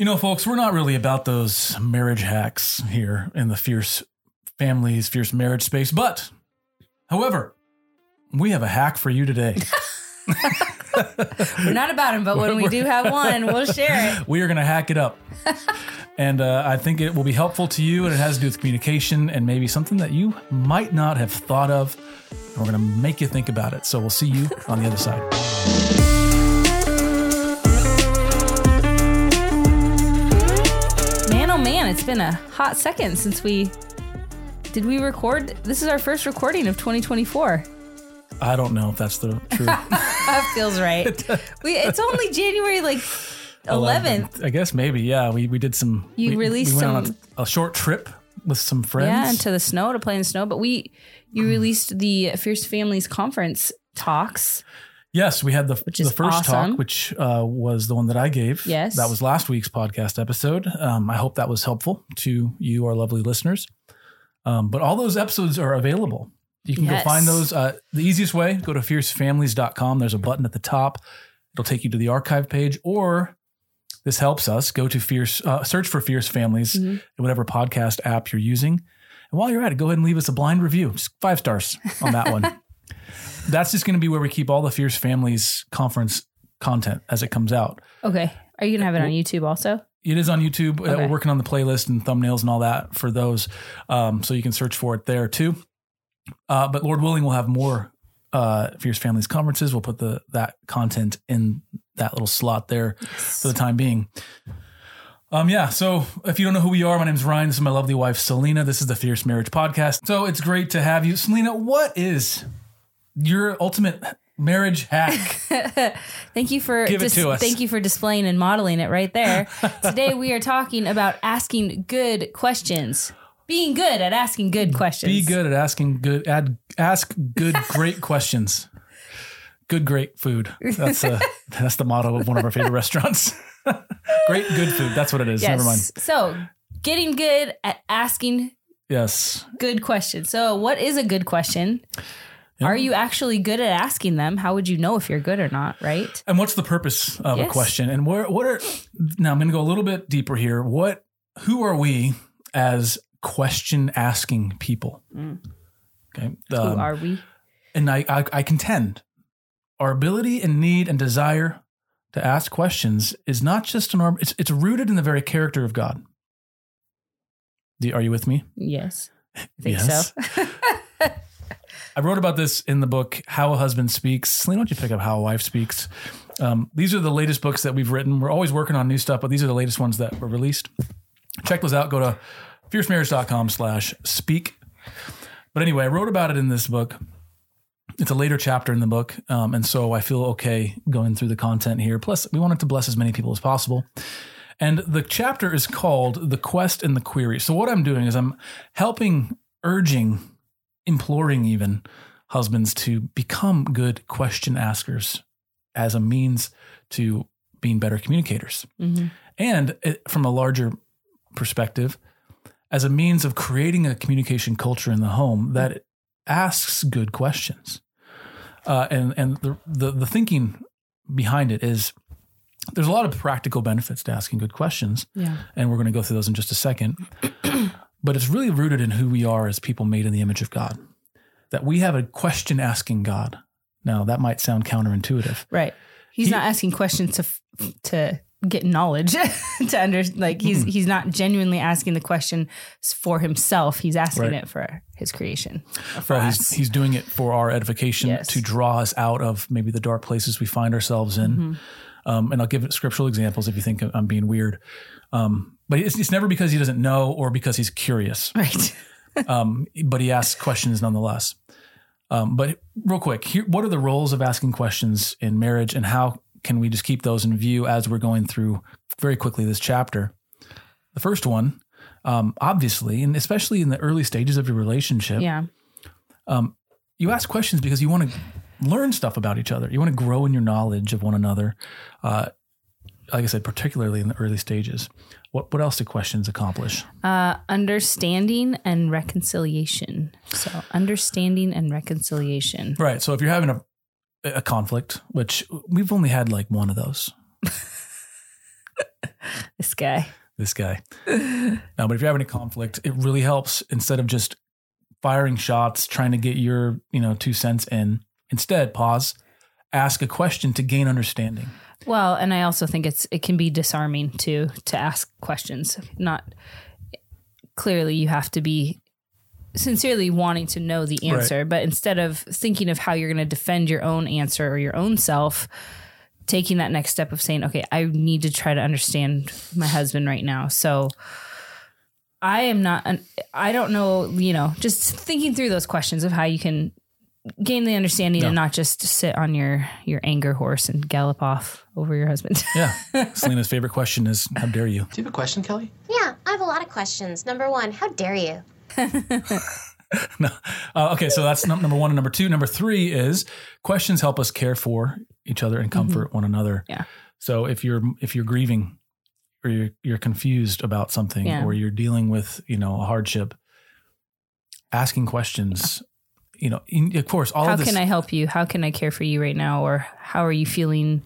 You know, folks, we're not really about those marriage hacks here in the Fierce Families, Fierce Marriage space. But, however, we have a hack for you today. We're not about them, but when we do have one, we'll share it. We are going to hack it up. And I think it will be helpful to you, and it has to do with communication and maybe something that you might not have thought of. And we're going to make you think about it. So we'll see you on the other side. Man, oh man, it's been a hot second since we record? This is our first recording of 2024. I don't know if that's the truth. That feels right. It's only January 11th. I guess maybe, yeah. We did some... We went on a short trip with some friends. Yeah, into the snow, to play in the snow. But you released the Fierce Families Conference talks. Yes, we had the first awesome talk, which was the one that I gave. Yes. That was last week's podcast episode. I hope that was helpful to you, our lovely listeners. But all those episodes are available. You can go find those. The easiest way, go to fiercefamilies.com. There's a button at the top. It'll take you to the archive page, or this helps us. Go to search for Fierce Families in whatever podcast app you're using. And while you're at it, go ahead and leave us a blind review. Just 5 stars on that one. That's just going to be where we keep all the Fierce Families conference content as it comes out. Okay. Are you going to have it on YouTube also? It is on YouTube. Okay. We're working on the playlist and thumbnails and all that for those. So you can search for it there too. But Lord willing, we'll have more Fierce Families conferences. We'll put that content in that little slot there for the time being. Yeah. So if you don't know who we are, my name is Ryan. This is my lovely wife, Selena. This is the Fierce Marriage Podcast. So it's great to have you. Selena, what is your ultimate marriage hack? Thank you for displaying and modeling it right there. Today we are talking about asking good questions. Being good at asking good questions. Be good at asking good. Ask good, great questions. Good, great food. That's the motto of one of our favorite restaurants. Great, good food. That's what it is. Yes. Never mind. So, getting good at asking good questions. So, what is a good question? Yep. Are you actually good at asking them? How would you know if you're good or not, right? And what's the purpose of a question? And now I'm going to go a little bit deeper here. Who are we as question asking people? Okay. Who are we? And I contend our ability and need and desire to ask questions is not just it's rooted in the very character of God. Are you with me? Yes. I think so. I wrote about this in the book, How a Husband Speaks. Selena, why don't you pick up How a Wife Speaks? These are the latest books that we've written. We're always working on new stuff, but these are the latest ones that were released. Check those out. Go to fiercemarriage.com/speak. But anyway, I wrote about it in this book. It's a later chapter in the book. And so I feel okay going through the content here. Plus, we wanted to bless as many people as possible. And the chapter is called The Quest and the Query. So what I'm doing is I'm helping, urging, imploring even husbands to become good question askers as a means to being better communicators. Mm-hmm. And from a larger perspective, as a means of creating a communication culture in the home that asks good questions. And the thinking behind it is there's a lot of practical benefits to asking good questions. Yeah. And we're going to go through those in just a second. But it's really rooted in who we are as people made in the image of God, that we have a question asking God. Now, that might sound counterintuitive. Right. He's not asking questions to get knowledge to understand. Like he's not genuinely asking the question for himself. He's asking it for his creation. For he's doing it for our edification to draw us out of maybe the dark places we find ourselves in. Mm-hmm. And I'll give scriptural examples if you think I'm being weird. But it's never because he doesn't know or because he's curious. Right. But he asks questions nonetheless. But real quick, what are the roles of asking questions in marriage, and how can we just keep those in view as we're going through very quickly this chapter? The first one, obviously, and especially in the early stages of your relationship, you ask questions because you want to learn stuff about each other. You want to grow in your knowledge of one another. Like I said, particularly in the early stages. What else do questions accomplish? Understanding and reconciliation. Right. So if you're having a conflict, which we've only had like one of those. This guy. No, but if you're having a conflict, it really helps instead of just firing shots, trying to get your, 2 cents in. Instead, pause, ask a question to gain understanding. Well, and I also think it can be disarming too, to ask questions. Clearly you have to be sincerely wanting to know the answer, right. But instead of thinking of how you're going to defend your own answer or your own self, taking that next step of saying, okay, I need to try to understand my husband right now. So I don't know, just thinking through those questions of how you can gain the understanding and not just sit on your anger horse and gallop off over your husband. Yeah. Selena's favorite question is, how dare you? Do you have a question, Kelly? Yeah, I have a lot of questions. Number one, how dare you? No. Okay, so that's number one and number two. Number three is questions help us care for each other and comfort one another. Yeah. So if you're grieving or you're confused about something or you're dealing with, a hardship, asking questions, of course, all of this. How can I help you? How can I care for you right now? Or how are you feeling?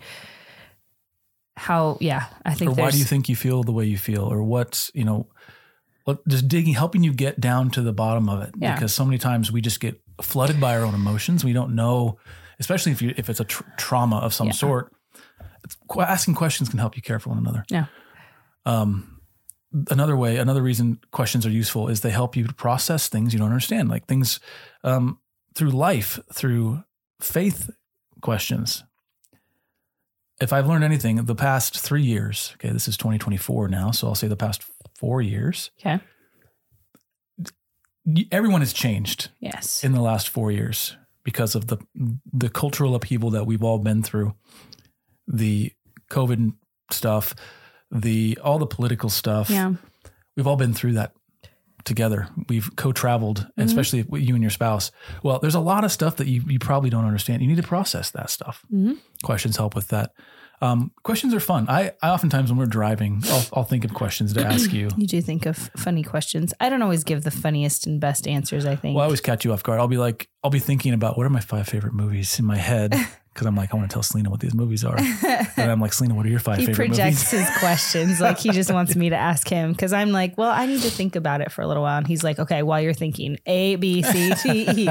Why do you think you feel the way you feel? Or just digging, helping you get down to the bottom of it. Yeah. Because so many times we just get flooded by our own emotions. We don't know, especially if it's a trauma of some sort, asking questions can help you care for one another. Yeah. Another reason questions are useful is they help you to process things you don't understand, like things through life, through faith questions. If I've learned anything the past 3 years, okay, this is 2024 now, so I'll say the past 4 years. Okay. Everyone has changed. Yes. In the last 4 years because of the cultural upheaval that we've all been through, the COVID stuff, all the political stuff. Yeah. We've all been through that together. We've co-traveled, especially with you and your spouse. Well, there's a lot of stuff that you probably don't understand. You need to process that stuff. Mm-hmm. Questions help with that. Questions are fun. I oftentimes when we're driving, I'll think of questions to ask you. You do think of funny questions. I don't always give the funniest and best answers, I think. Well, I always catch you off guard. I'll be thinking about what are my 5 favorite movies in my head. Cause I'm like, I want to tell Selena what these movies are. And I'm like, Selena, what are your 5 favorite movies? He projects his questions. Like he just wants me to ask him. Cause I'm like, well, I need to think about it for a little while. And he's like, okay, while you're thinking A, B, C, D, E,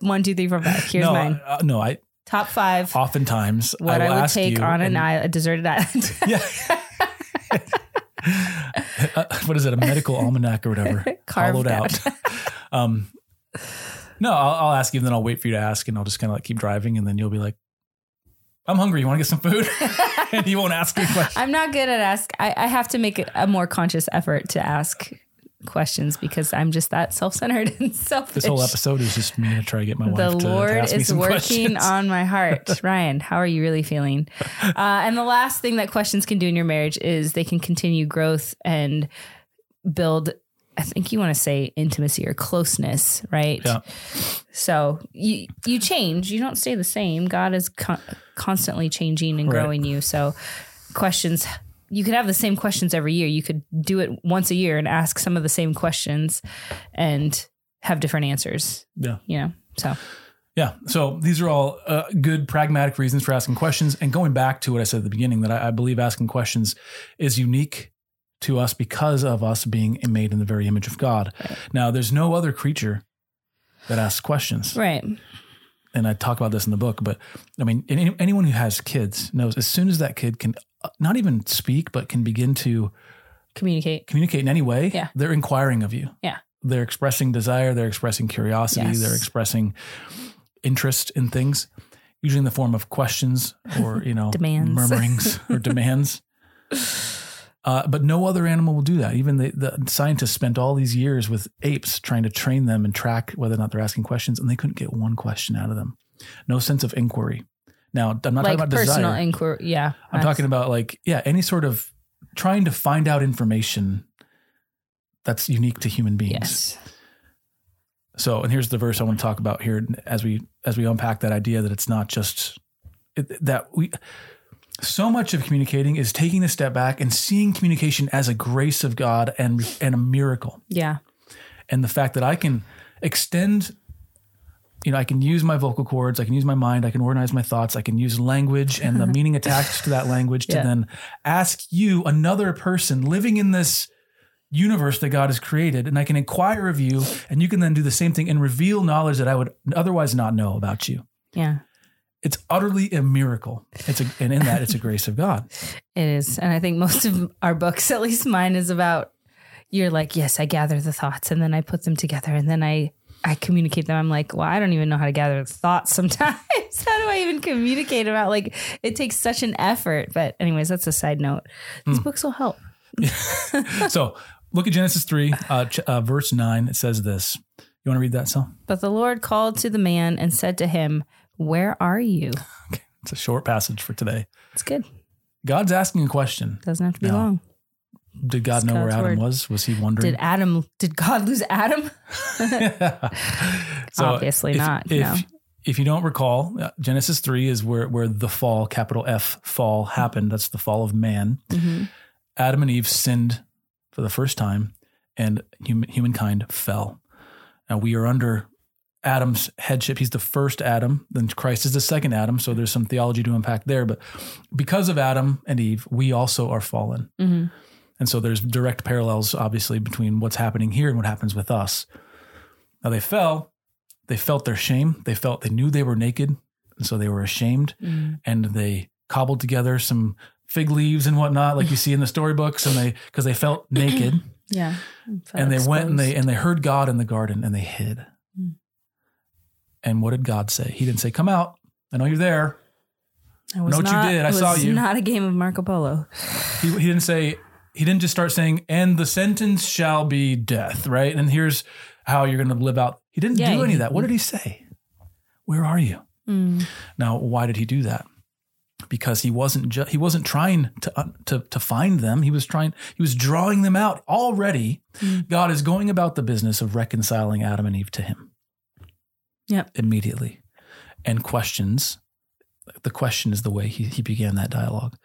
1, 2, 3, 4, 5, here's mine. Top 5. Oftentimes what I would take on a deserted island. Yeah. What is it? A medical almanac or whatever. Hollowed out. No, I'll ask you and then I'll wait for you to ask and I'll just kind of like keep driving and then you'll be like, I'm hungry. You want to get some food? And you won't ask me a question. I'm not good at ask. I have to make a more conscious effort to ask questions because I'm just that self-centered and selfish. This whole episode is just me to try to get my wife to ask me some questions. The Lord is working on my heart. Ryan, how are you really feeling? And the last thing that questions can do in your marriage is they can continue growth and build, I think you want to say intimacy or closeness, right? Yeah. So you change, you don't stay the same. God is constantly changing and growing you. So questions, you could have the same questions every year. You could do it once a year and ask some of the same questions and have different answers. Yeah. Yeah. So these are all good pragmatic reasons for asking questions. And going back to what I said at the beginning, that I believe asking questions is unique to us because of us being made in the very image of God. Right. Now, there's no other creature that asks questions. Right. And I talk about this in the book, but I mean, anyone who has kids knows as soon as that kid can not even speak, but can begin to communicate in any way, they're inquiring of you. Yeah. They're expressing desire. They're expressing curiosity. Yes. They're expressing interest in things, usually in the form of questions or, demands. Murmurings or demands. But no other animal will do that. Even the scientists spent all these years with apes trying to train them and track whether or not they're asking questions, and they couldn't get one question out of them. No sense of inquiry. Now, I'm not talking about personal desire. Inquiry. Yeah. I'm talking about any sort of trying to find out information that's unique to human beings. Yes. So, and here's the verse I want to talk about here as we unpack that idea that it's not just so much of communicating is taking a step back and seeing communication as a grace of God and a miracle. Yeah. And the fact that I can extend you know, I can use my vocal cords, I can use my mind, I can organize my thoughts, I can use language and the meaning attached to that language to then ask you, another person living in this universe that God has created, and I can inquire of you, and you can then do the same thing and reveal knowledge that I would otherwise not know about you. Yeah. It's utterly a miracle. And in that, it's a grace of God. It is. And I think most of our books, at least mine, is about, you're like, yes, I gather the thoughts and then I put them together and then I communicate them. I'm like, well, I don't even know how to gather thoughts sometimes. How do I even communicate about, like, it takes such an effort. But anyways, that's a side note. These books will help. So look at Genesis 3, verse 9. It says this. You want to read that, Sal? But the Lord called to the man and said to him, where are you? Okay. It's a short passage for today. It's good. God's asking a question. Doesn't have to be long. Did God know where Adam was? Was he wondering? Did God lose Adam? So obviously not. If you don't recall, Genesis 3 is where the fall, capital F, fall happened. That's the fall of man. Mm-hmm. Adam and Eve sinned for the first time and humankind fell. Now we are under Adam's headship. He's the first Adam. Then Christ is the second Adam. So there's some theology to unpack there. But because of Adam and Eve, we also are fallen. Mm-hmm. And so there's direct parallels, obviously, between what's happening here and what happens with us. Now they fell. They felt their shame. They knew they were naked. And so they were ashamed. Mm-hmm. And they cobbled together some fig leaves and whatnot, like you see in the storybooks. And because they felt naked. Yeah. And they went and they heard God in the garden and they hid. Mm-hmm. And what did God say? He didn't say, come out. I know you're there. I know what you did. I saw you. It was not a game of Marco Polo. He didn't say... He didn't just start saying, and the sentence shall be death, right? And here's how you're going to live out. He didn't do any of that. What did he say? Where are you? Mm. Now, why did he do that? Because he wasn't trying to find them. He was drawing them out already. Mm. God is going about the business of reconciling Adam and Eve to him. Yep. Immediately. And questions. The question is the way he began that dialogue.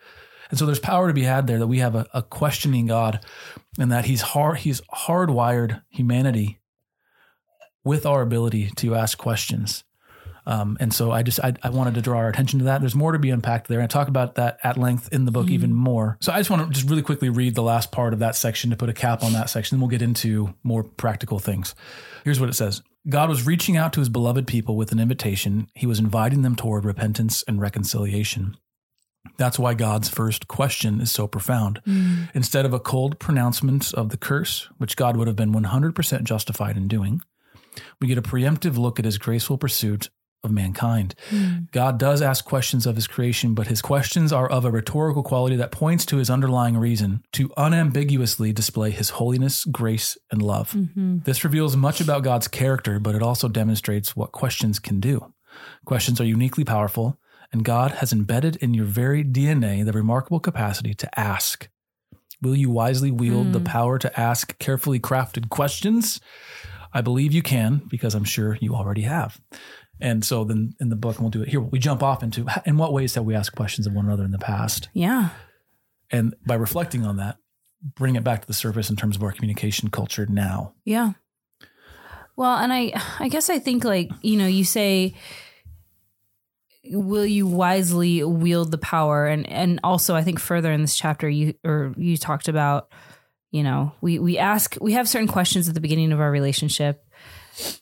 And so there's power to be had there, that we have a questioning God, and that he's hardwired humanity with our ability to ask questions. And so I wanted to draw our attention to that. There's more to be unpacked there. And I talk about that at length in the book even more. So I just want to just really quickly read the last part of that section to put a cap on that section. Then we'll get into more practical things. Here's what it says. God was reaching out to his beloved people with an invitation. He was inviting them toward repentance and reconciliation. That's why God's first question is so profound. Mm. Instead of a cold pronouncement of the curse, which God would have been 100% justified in doing, we get a preemptive look at his graceful pursuit of mankind. Mm. God does ask questions of his creation, but his questions are of a rhetorical quality that points to his underlying reason to unambiguously display his holiness, grace, and love. Mm-hmm. This reveals much about God's character, but it also demonstrates what questions can do. Questions are uniquely powerful. And God has embedded in your very DNA the remarkable capacity to ask. Will you wisely wield the power to ask carefully crafted questions? I believe you can, because I'm sure you already have. And so then in the book, and we'll do it here, we jump off into, in what ways have we asked questions of one another in the past? Yeah. And by reflecting on that, bring it back to the surface in terms of our communication culture now. Yeah. Well, and I guess I think, like, you know, you say... will you wisely wield the power? And also I think further in this chapter, you talked about, you know, we have certain questions at the beginning of our relationship,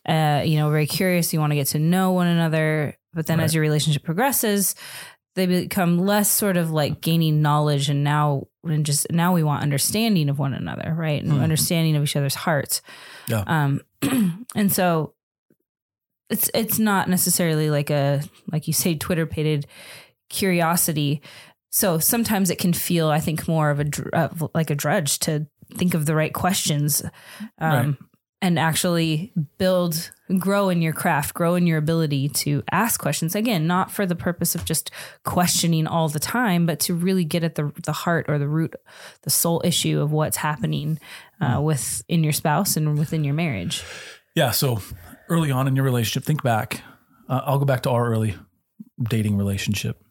you know, very curious, you want to get to know one another, but then as your relationship progresses, they become less sort of like gaining knowledge. And now we want understanding of one another, right? And understanding of each other's hearts. Yeah. And so, it's not necessarily like a, like you say, Twitter-pated curiosity. So sometimes it can feel, I think, more of a drudge to think of the right questions, and actually grow in your craft, grow in your ability to ask questions. Again, not for the purpose of just questioning all the time, but to really get at the heart or the root, the soul issue of what's happening within your spouse and within your marriage. Yeah. So early on in your relationship, think back. I'll go back to our early dating relationship,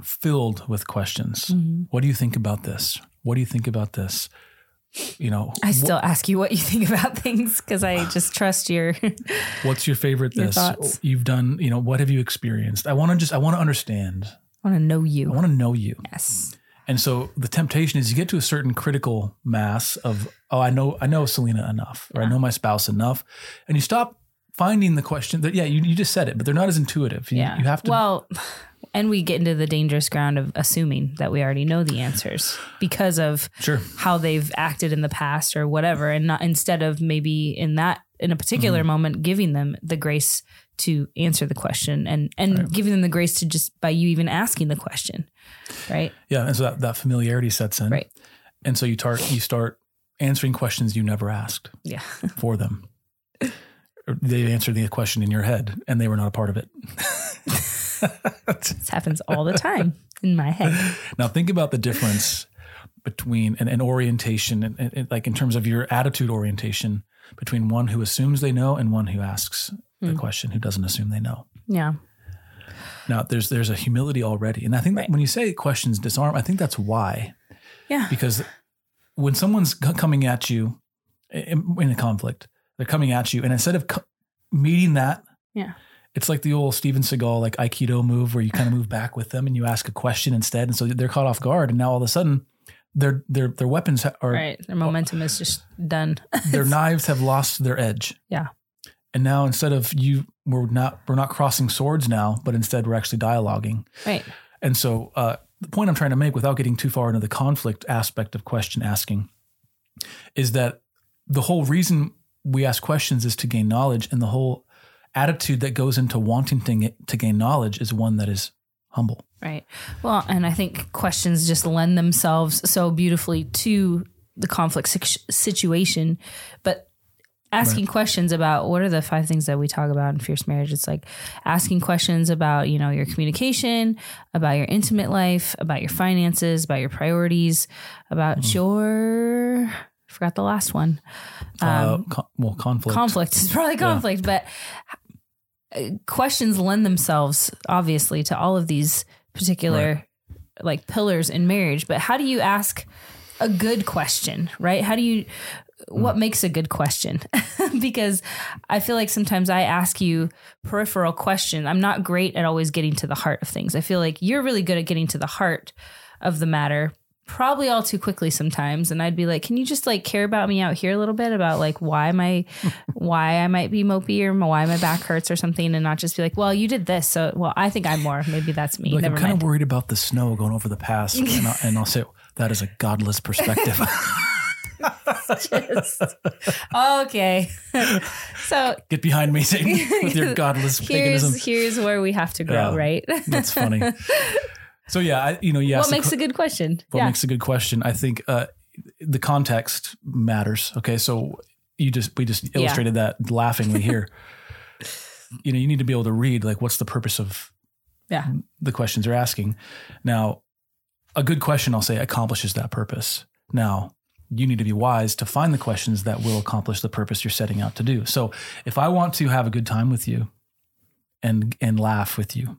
filled with questions. Mm-hmm. What do you think about this? What do you think about this? you know. I still ask you what you think about things because I just trust your. What's your favorite? Your thoughts. You've done, you know, what have you experienced? I want to understand. I want to know you. Yes. And so the temptation is you get to a certain critical mass of, oh, I know Selena enough, or I know my spouse enough. And you stop finding the question that, yeah, you just said it, but they're not as intuitive. You have to. Well, and we get into the dangerous ground of assuming that we already know the answers because of how they've acted in the past or whatever. And not, instead of maybe in a particular moment, giving them the grace to answer the question and giving them the grace to just by you even asking the question. Right. Yeah. And so that familiarity sets in. Right. And so you start answering questions you never asked for them. They answered the question in your head and they were not a part of it. This happens all the time in my head. Now think about the difference between an orientation and like in terms of your attitude orientation between one who assumes they know and one who asks the question, who doesn't assume they know. Yeah. Now there's a humility already. And I think that when you say questions disarm, I think that's why. Yeah. Because when someone's coming at you in a conflict, they're coming at you. And instead of meeting that, it's like the old Steven Seagal, like Aikido move where you kind of move back with them and you ask a question instead. And so they're caught off guard. And now all of a sudden their weapons are right. Their momentum is just done. Their knives have lost their edge. Yeah. And now instead of we're not crossing swords now, but instead we're actually dialoguing. Right. And so the point I'm trying to make without getting too far into the conflict aspect of question asking is that the whole reason we ask questions is to gain knowledge, and the whole attitude that goes into wanting to gain knowledge is one that is humble. Right. Well, and I think questions just lend themselves so beautifully to the conflict situation, but asking questions about what are the 5 things that we talk about in Fierce Marriage? It's like asking questions about, you know, your communication, about your intimate life, about your finances, about your priorities, about your, forgot the last one. Conflict. Conflict is probably conflict, but questions lend themselves obviously to all of these particular like pillars in marriage. But how do you ask a good question, right? What makes a good question? Because I feel like sometimes I ask you peripheral questions. I'm not great at always getting to the heart of things. I feel like you're really good at getting to the heart of the matter, probably all too quickly sometimes. And I'd be like, can you just like care about me out here a little bit about like why I might be mopey or why my back hurts or something, and not just be like, well, you did this. So, well, I think I'm more, maybe that's me. Like, I'm kind of worried about the snow going over the pass. and I'll say, that is a godless perspective. Just, okay. So get behind me with your godless paganism. Here's where we have to grow, right? That's funny. So yeah, what makes a good question? What makes a good question? I think the context matters. Okay, so we just illustrated that laughingly here. You know, you need to be able to read like what's the purpose of the questions you're asking. Now, a good question, I'll say, accomplishes that purpose. Now, you need to be wise to find the questions that will accomplish the purpose you're setting out to do. So if I want to have a good time with you and laugh with you,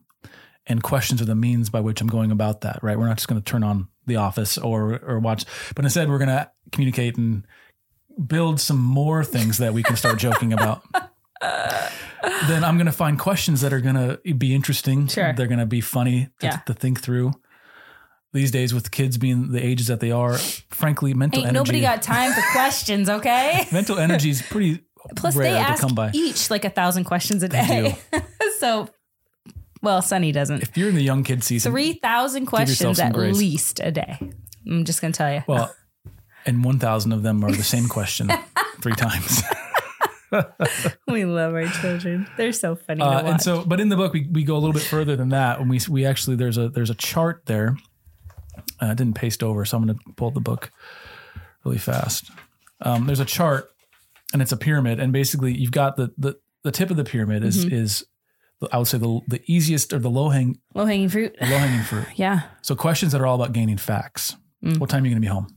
and questions are the means by which I'm going about that, right? We're not just going to turn on The Office or watch, but instead we're going to communicate and build some more things that we can start joking about. Then I'm going to find questions that are going to be interesting. Sure. They're going to be funny to think through. These days with kids being the ages that they are, frankly, mental energy. Nobody got time for questions, okay? Mental energy is pretty rare to come by. Plus, they ask each like 1,000 questions a day. So, well, Sunny doesn't. If you're in the young kid season. 3,000 questions at least a day. I'm just going to tell you. Well, and 1,000 of them are the same question 3 times. We love our children. They're so funny to watch. And so, but in the book, we go a little bit further than that. And we actually, there's a chart there. I didn't paste over, so I'm going to pull the book really fast. There's a chart, and it's a pyramid, and basically you've got the tip of the pyramid is I would say the easiest or the low hanging fruit. Low hanging fruit. Yeah. So questions that are all about gaining facts. What time are you going to be home?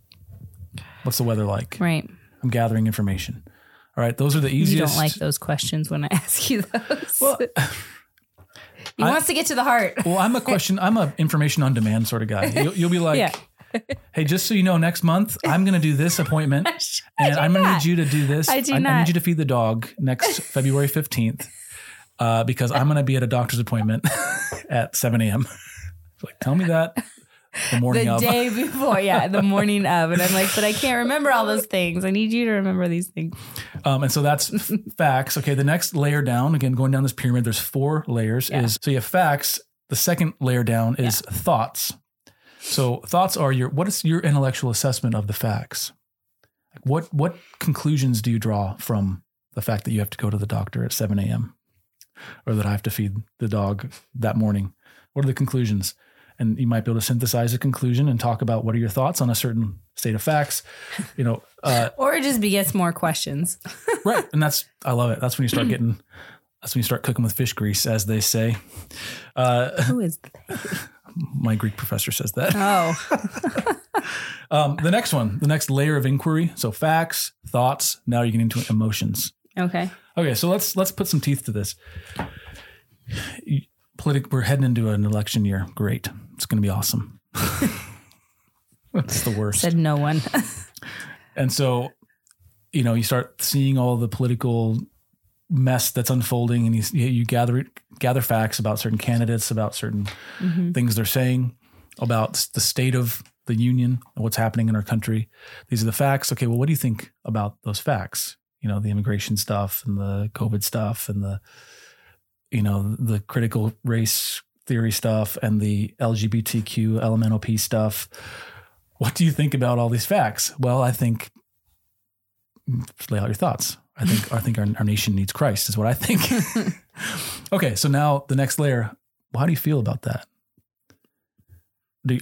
What's the weather like? Right. I'm gathering information. All right, those are the easiest. You don't like those questions when I ask you those. Well, He wants to get to the heart. Well, I'm an information on demand sort of guy. You'll be like, Hey, just so you know, next month, I'm going to do this appointment and I'm going to need you to do this. I need you to feed the dog next February 15th because I'm going to be at a doctor's appointment at 7 a.m. Like, tell me that. The morning of. And I'm like, but I can't remember all those things. I need you to remember these things. And so that's facts. Okay, the next layer down, again, going down this pyramid, there's four layers. Yeah. So you have facts. The second layer down is thoughts. So thoughts are what is your intellectual assessment of the facts? Like what conclusions do you draw from the fact that you have to go to the doctor at 7 a.m. or that I have to feed the dog that morning? What are the conclusions? And you might be able to synthesize a conclusion and talk about what are your thoughts on a certain state of facts, you know. Or it just begets more questions. Right. And I love it. That's when you start cooking with fish grease, as they say. Who is they? My Greek professor says that. Oh. The next layer of inquiry. So facts, thoughts. Now you're getting into emotions. Okay. Okay. So let's put some teeth to this. We're heading into an election year. Great. It's going to be awesome. That's the worst. Said no one. And so, you know, you start seeing all the political mess that's unfolding and you gather facts about certain candidates, about certain things they're saying, about the state of the union and what's happening in our country. These are the facts. Okay, well, what do you think about those facts? You know, the immigration stuff and the COVID stuff and the critical race theory stuff and the LGBTQ LMNOP stuff. What do you think about all these facts? Well, I think just lay out your thoughts. I think our nation needs Christ is what I think. Okay. So now the next layer, well, how do you feel about that?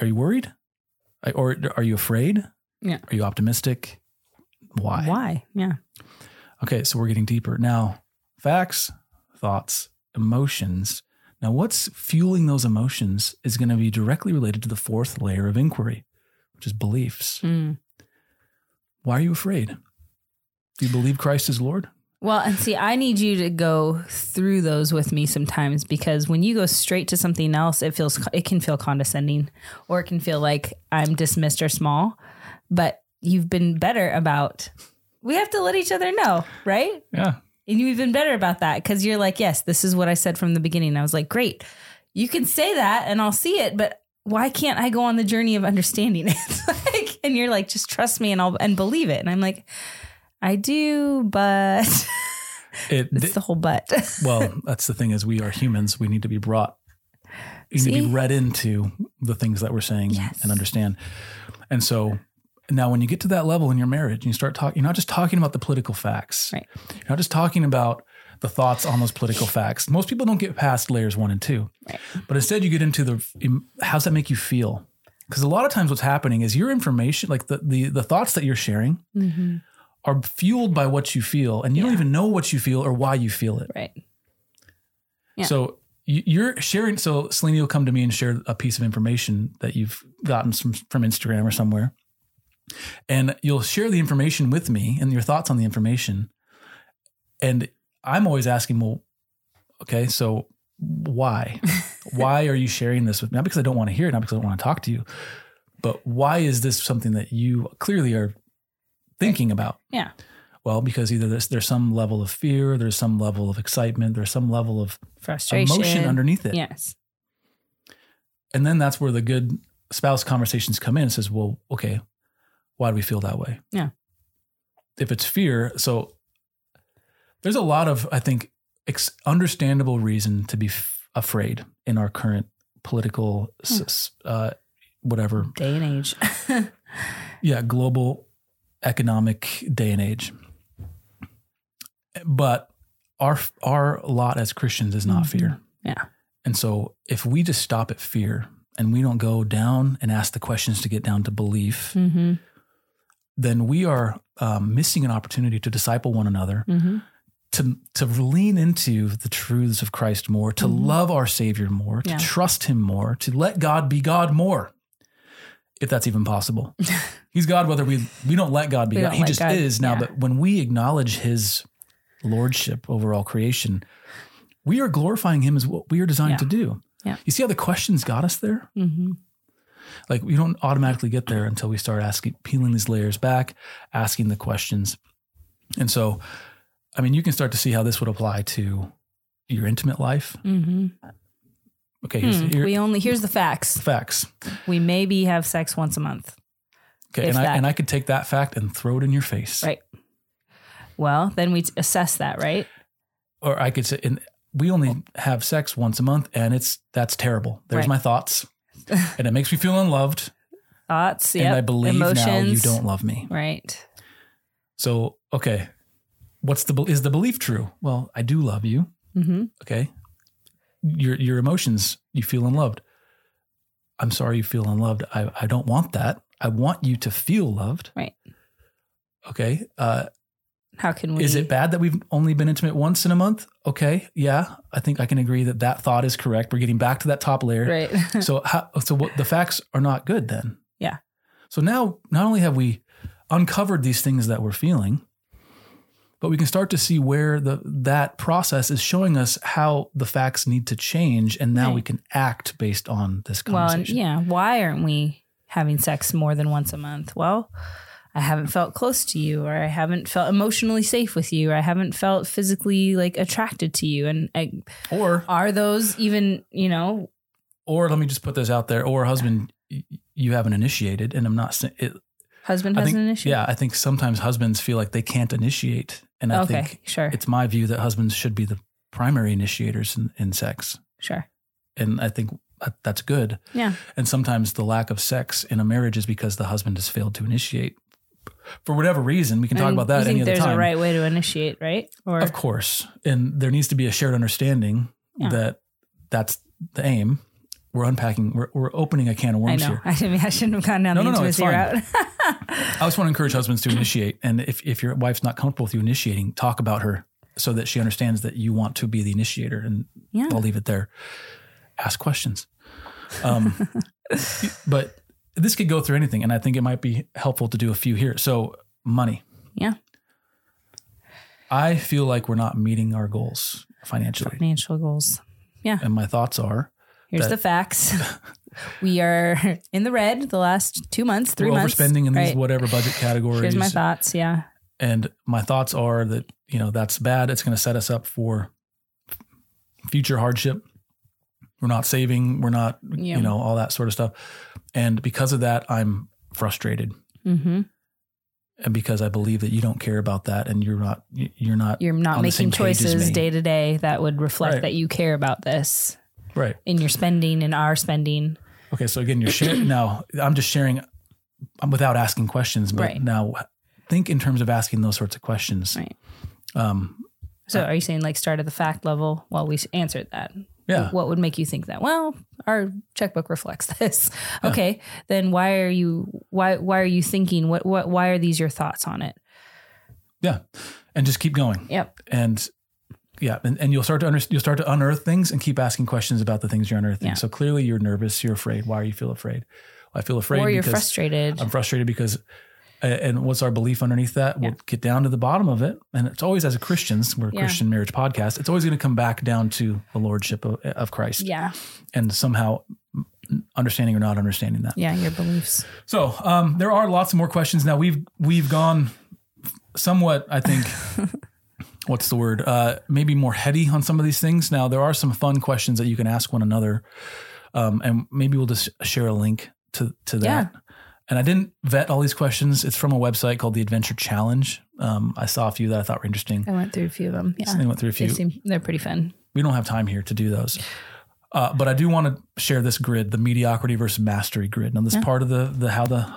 Are you worried? Or are you afraid? Yeah. Are you optimistic? Why? Yeah. Okay. So we're getting deeper now. Facts, thoughts, emotions. Now, what's fueling those emotions is going to be directly related to the fourth layer of inquiry, which is beliefs. Mm. Why are you afraid? Do you believe Christ is Lord? Well, and see, I need you to go through those with me sometimes, because when you go straight to something else, it can feel condescending, or it can feel like I'm dismissed or small, but you've been better about, we have to let each other know, right? Yeah. And you've been better about that because you're like, yes, this is what I said from the beginning. I was like, great, you can say that and I'll see it, but why can't I go on the journey of understanding it? Like, and you're like, just trust me and believe it. And I'm like, I do, but it's the whole but. Well, that's the thing is we are humans. We need to be brought, need to be read into the things that we're saying and understand. And so now when you get to that level in your marriage and you start talking, you're not just talking about the political facts, right? You're not just talking about the thoughts on those political facts. Most people don't get past layers 1 and 2, right? But instead you get into how's that make you feel? Because a lot of times what's happening is your information, like the thoughts that you're sharing are fueled by what you feel, and you don't even know what you feel or why you feel it. Right. Yeah. So you're sharing. So Selene will come to me and share a piece of information that you've gotten from Instagram or somewhere. And you'll share the information with me and your thoughts on the information. And I'm always asking, well, okay, so why? Why are you sharing this with me? Not because I don't want to hear it, not because I don't want to talk to you, but why is this something that you clearly are thinking about? Yeah. Well, because either there's some level of fear, there's some level of excitement, there's some level of frustration, emotion underneath it. Yes. And then that's where the good spouse conversations come in. It says, well, okay, why do we feel that way? Yeah. If it's fear. So there's a lot of, I think, understandable reason to be afraid in our current political, whatever day and age. Yeah. Global economic day and age. But our lot as Christians is not fear. Yeah. And so if we just stop at fear and we don't go down and ask the questions to get down to belief, then we are missing an opportunity to disciple one another, to lean into the truths of Christ more, to love our Savior more, to trust him more, to let God be God more, if that's even possible. He's God, whether we don't let God be God. He just is now. Yeah. But when we acknowledge his lordship over all creation, we are glorifying him as what we are designed to do. Yeah. You see how the questions got us there? Like, we don't automatically get there until we start asking, peeling these layers back, asking the questions. And so, I mean, you can start to see how this would apply to your intimate life. Mm-hmm. Okay. Here's the facts. Facts. We maybe have sex once a month. Okay. And I could take that fact and throw it in your face. Right. Well, then we assess that, right? Or I could say, and we only have sex once a month, and that's terrible. There's my thoughts, and it makes me feel unloved. Thoughts, yeah. And I believe now you don't love me. Right. So, okay. Is the belief true? Well, I do love you. Mm-hmm. Okay. Your emotions, you feel unloved. I'm sorry you feel unloved. I don't want that. I want you to feel loved. Right. Okay. How can we? Is it bad that we've only been intimate once in a month? Okay. Yeah. I think I can agree that thought is correct. We're getting back to that top layer. Right. So what, the facts are not good then. Yeah. So now not only have we uncovered these things that we're feeling, but we can start to see where that process is showing us how the facts need to change. And now we can act based on this conversation. Well, yeah. Why aren't we having sex more than once a month? Well, I haven't felt close to you, or I haven't felt emotionally safe with you, or I haven't felt physically like attracted to you. And are those even, you know, or let me just put this out there, or husband, you haven't initiated. And I'm not saying it. Husband hasn't initiated. Yeah. I think sometimes husbands feel like they can't initiate. And I think it's my view that husbands should be the primary initiators in sex. Sure. And I think that's good. Yeah. And sometimes the lack of sex in a marriage is because the husband has failed to initiate. For whatever reason, we can talk about that any other time. There's a right way to initiate, right? Or of course, and there needs to be a shared understanding that that's the aim. We're unpacking. We're opening a can of worms here. I shouldn't have gone down the intimacy route. I just want to encourage husbands to initiate, and if your wife's not comfortable with you initiating, talk about her so that she understands that you want to be the initiator. And I'll leave it there. Ask questions, but. This could go through anything, and I think it might be helpful to do a few here. So, money. Yeah. I feel like we're not meeting our goals financially. Financial goals. Yeah. And my thoughts are. Here's the facts. We are in the red the last 2 months, 3 months. We're overspending in these whatever budget categories. Here's my thoughts, yeah. And my thoughts are that, you know, that's bad. It's going to set us up for future hardship. We're not saving. We're not, you know, all that sort of stuff. And because of that, I'm frustrated. Mm-hmm. And because I believe that you don't care about that, and you're not making choices day to day that would reflect that you care about this. Right. In your spending, in our spending. Okay. So again, now I'm just sharing without asking questions, but now think in terms of asking those sorts of questions. Right. So are you saying like start at the fact level? Well, we answered that. Yeah. What would make you think that? Well, our checkbook reflects this. Okay. Yeah. Then why are you thinking, why are these your thoughts on it? Yeah. And just keep going. Yep. And yeah. And you'll start to unearth things and keep asking questions about the things you're unearthing. Yeah. So clearly you're nervous. You're afraid. Why do you feel afraid? Well, I feel afraid because you're frustrated. I'm frustrated because, and what's our belief underneath that? We'll get down to the bottom of it. And it's always, as Christians, we're a Christian marriage podcast. It's always going to come back down to the lordship of Christ. Yeah. And somehow understanding or not understanding that. Yeah. Your beliefs. So, there are lots of more questions. Now we've gone somewhat, I think, what's the word? Maybe more heady on some of these things. Now there are some fun questions that you can ask one another. And maybe we'll just share a link to that. Yeah. And I didn't vet all these questions. It's from a website called The Adventure Challenge. I saw a few that I thought were interesting. I went through a few of them. Yeah, I went through a few. They're pretty fun. We don't have time here to do those. But I do want to share this grid, the mediocrity versus mastery grid. Now, this part of the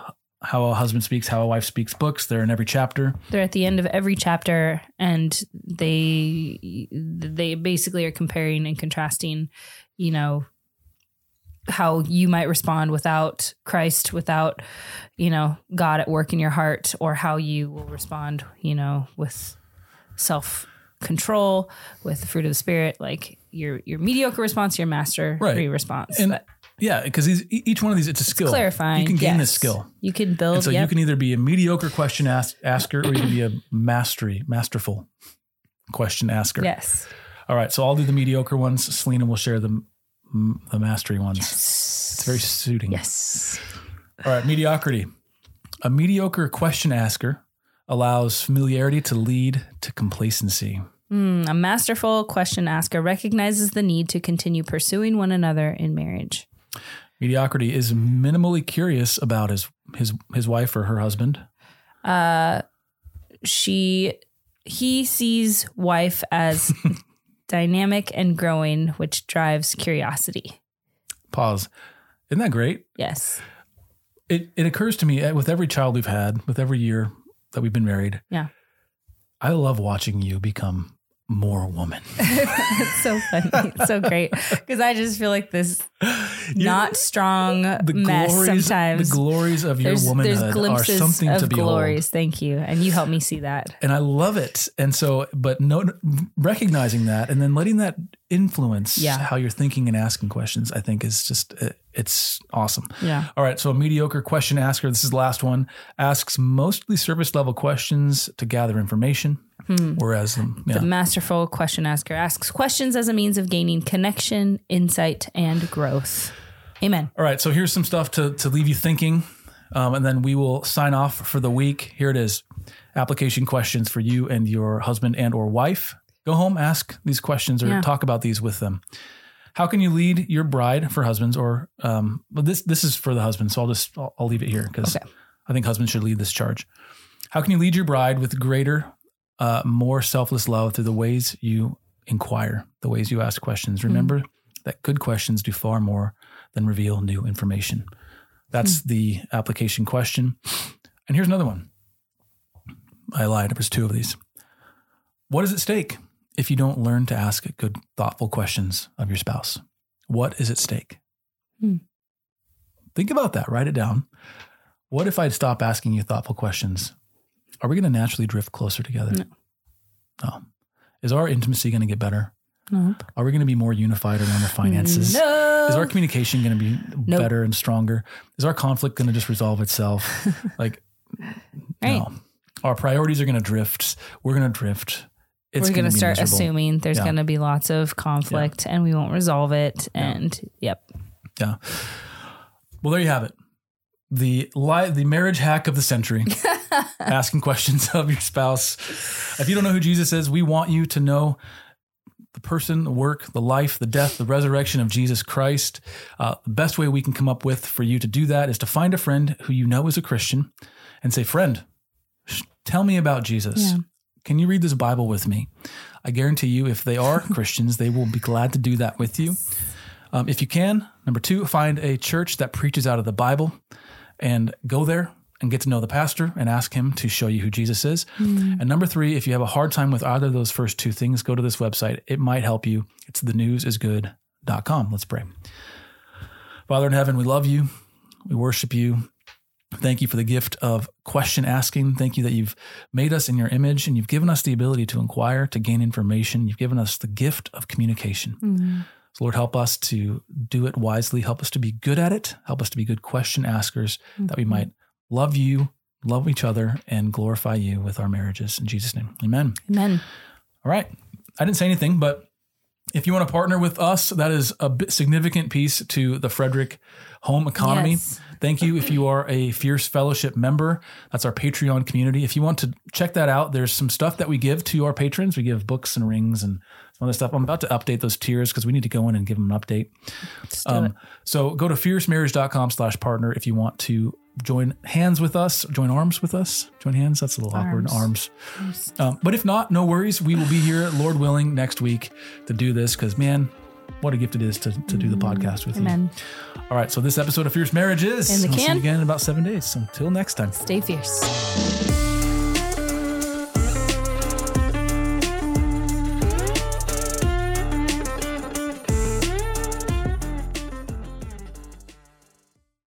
How a Husband Speaks, How a Wife Speaks books, they're in every chapter. They're at the end of every chapter, and they basically are comparing and contrasting, you know, how you might respond without Christ, without, you know, God at work in your heart, or how you will respond, you know, with self-control, with the fruit of the Spirit, like your mediocre response, your mastery response. And because each one of these, it's skill. Clarifying. You can gain this skill. You can build. And so you can either be a mediocre question asker, or you can be a masterful question asker. Yes. All right. So I'll do the mediocre ones. Selena will share the mastery ones. Yes. very soothing. Yes. All right. Mediocrity. A mediocre question asker allows familiarity to lead to complacency. A masterful question asker recognizes the need to continue pursuing one another in marriage. Mediocrity is minimally curious about his wife or her husband. He sees wife as dynamic and growing, which drives curiosity. Pause. Isn't that great? Yes. It occurs to me with every child we've had, with every year that we've been married. Yeah. I love watching you become more a woman. It's so funny. It's so great. Because I just feel like this not strong mess sometimes. The glories of your womanhood are something to behold. Glories. Thank you. And you help me see that. And I love it. And so, but recognizing that and then letting that influence how you're thinking and asking questions, I think is just, it's awesome. Yeah. All right. So a mediocre question asker, this is the last one, asks mostly surface level questions to gather information. Whereas the masterful question asker asks questions as a means of gaining connection, insight, and growth. Amen. All right. So here's some stuff to leave you thinking, and then we will sign off for the week. Here it is. Application questions for you and your husband and or wife. Go home, ask these questions or talk about these with them. How can you lead your bride for husbands or this is for the husband. So I'll leave it here because I think husbands should lead this charge. How can you lead your bride with greater, more selfless love through the ways you inquire, the ways you ask questions? Remember that good questions do far more than reveal new information. That's the application question. And here's another one. I lied. There's two of these. What is at stake if you don't learn to ask good, thoughtful questions of your spouse? What is at stake? Think about that. Write it down. What if I'd stop asking you thoughtful questions? Are we going to naturally drift closer together? No. Is our intimacy going to get better? Nope. Are we going to be more unified around our finances? No. Is our communication going to be better and stronger? Is our conflict going to just resolve itself? No. Our priorities are going to drift. We're going to drift. We're going to start assuming there's going to be lots of conflict and we won't resolve it. And Yeah. Well, there you have it. The marriage hack of the century, asking questions of your spouse. If you don't know who Jesus is, we want you to know the person, the work, the life, the death, the resurrection of Jesus Christ. The best way we can come up with for you to do that is to find a friend who you know is a Christian and say, friend, tell me about Jesus. Yeah. Can you read this Bible with me? I guarantee you, if they are Christians, they will be glad to do that with you. If you can, number two, find a church that preaches out of the Bible. And go there and get to know the pastor and ask him to show you who Jesus is. And number three, if you have a hard time with either of those first two things, go to this website. It might help you. It's thenewsisgood.com. Let's pray. Father in heaven, we love you. We worship you. Thank you for the gift of question asking. Thank you that you've made us in your image and you've given us the ability to inquire, to gain information. You've given us the gift of communication. Lord, help us to do it wisely. Help us to be good at it. Help us to be good question askers that we might love you, love each other, and glorify you with our marriages. In Jesus' name, amen. Amen. All right. I didn't say anything, but if you want to partner with us, that is a significant piece to the Frederick home economy. Yes. Thank you. If you are a Fierce Fellowship member, that's our Patreon community. If you want to check that out, there's some stuff that we give to our patrons. We give books and rings and some other stuff. I'm about to update those tiers because we need to go in and give them an update. So go to fiercemarriage.com/partner if you want to join hands with us, join arms with us, join hands. That's a little awkward, arms. But if not, no worries. We will be here, Lord willing, next week to do this because, man, what a gift it is to do the podcast with you. All right. So this episode of Fierce Marriage is, we'll see you again in about 7 days. So until next time. Stay fierce.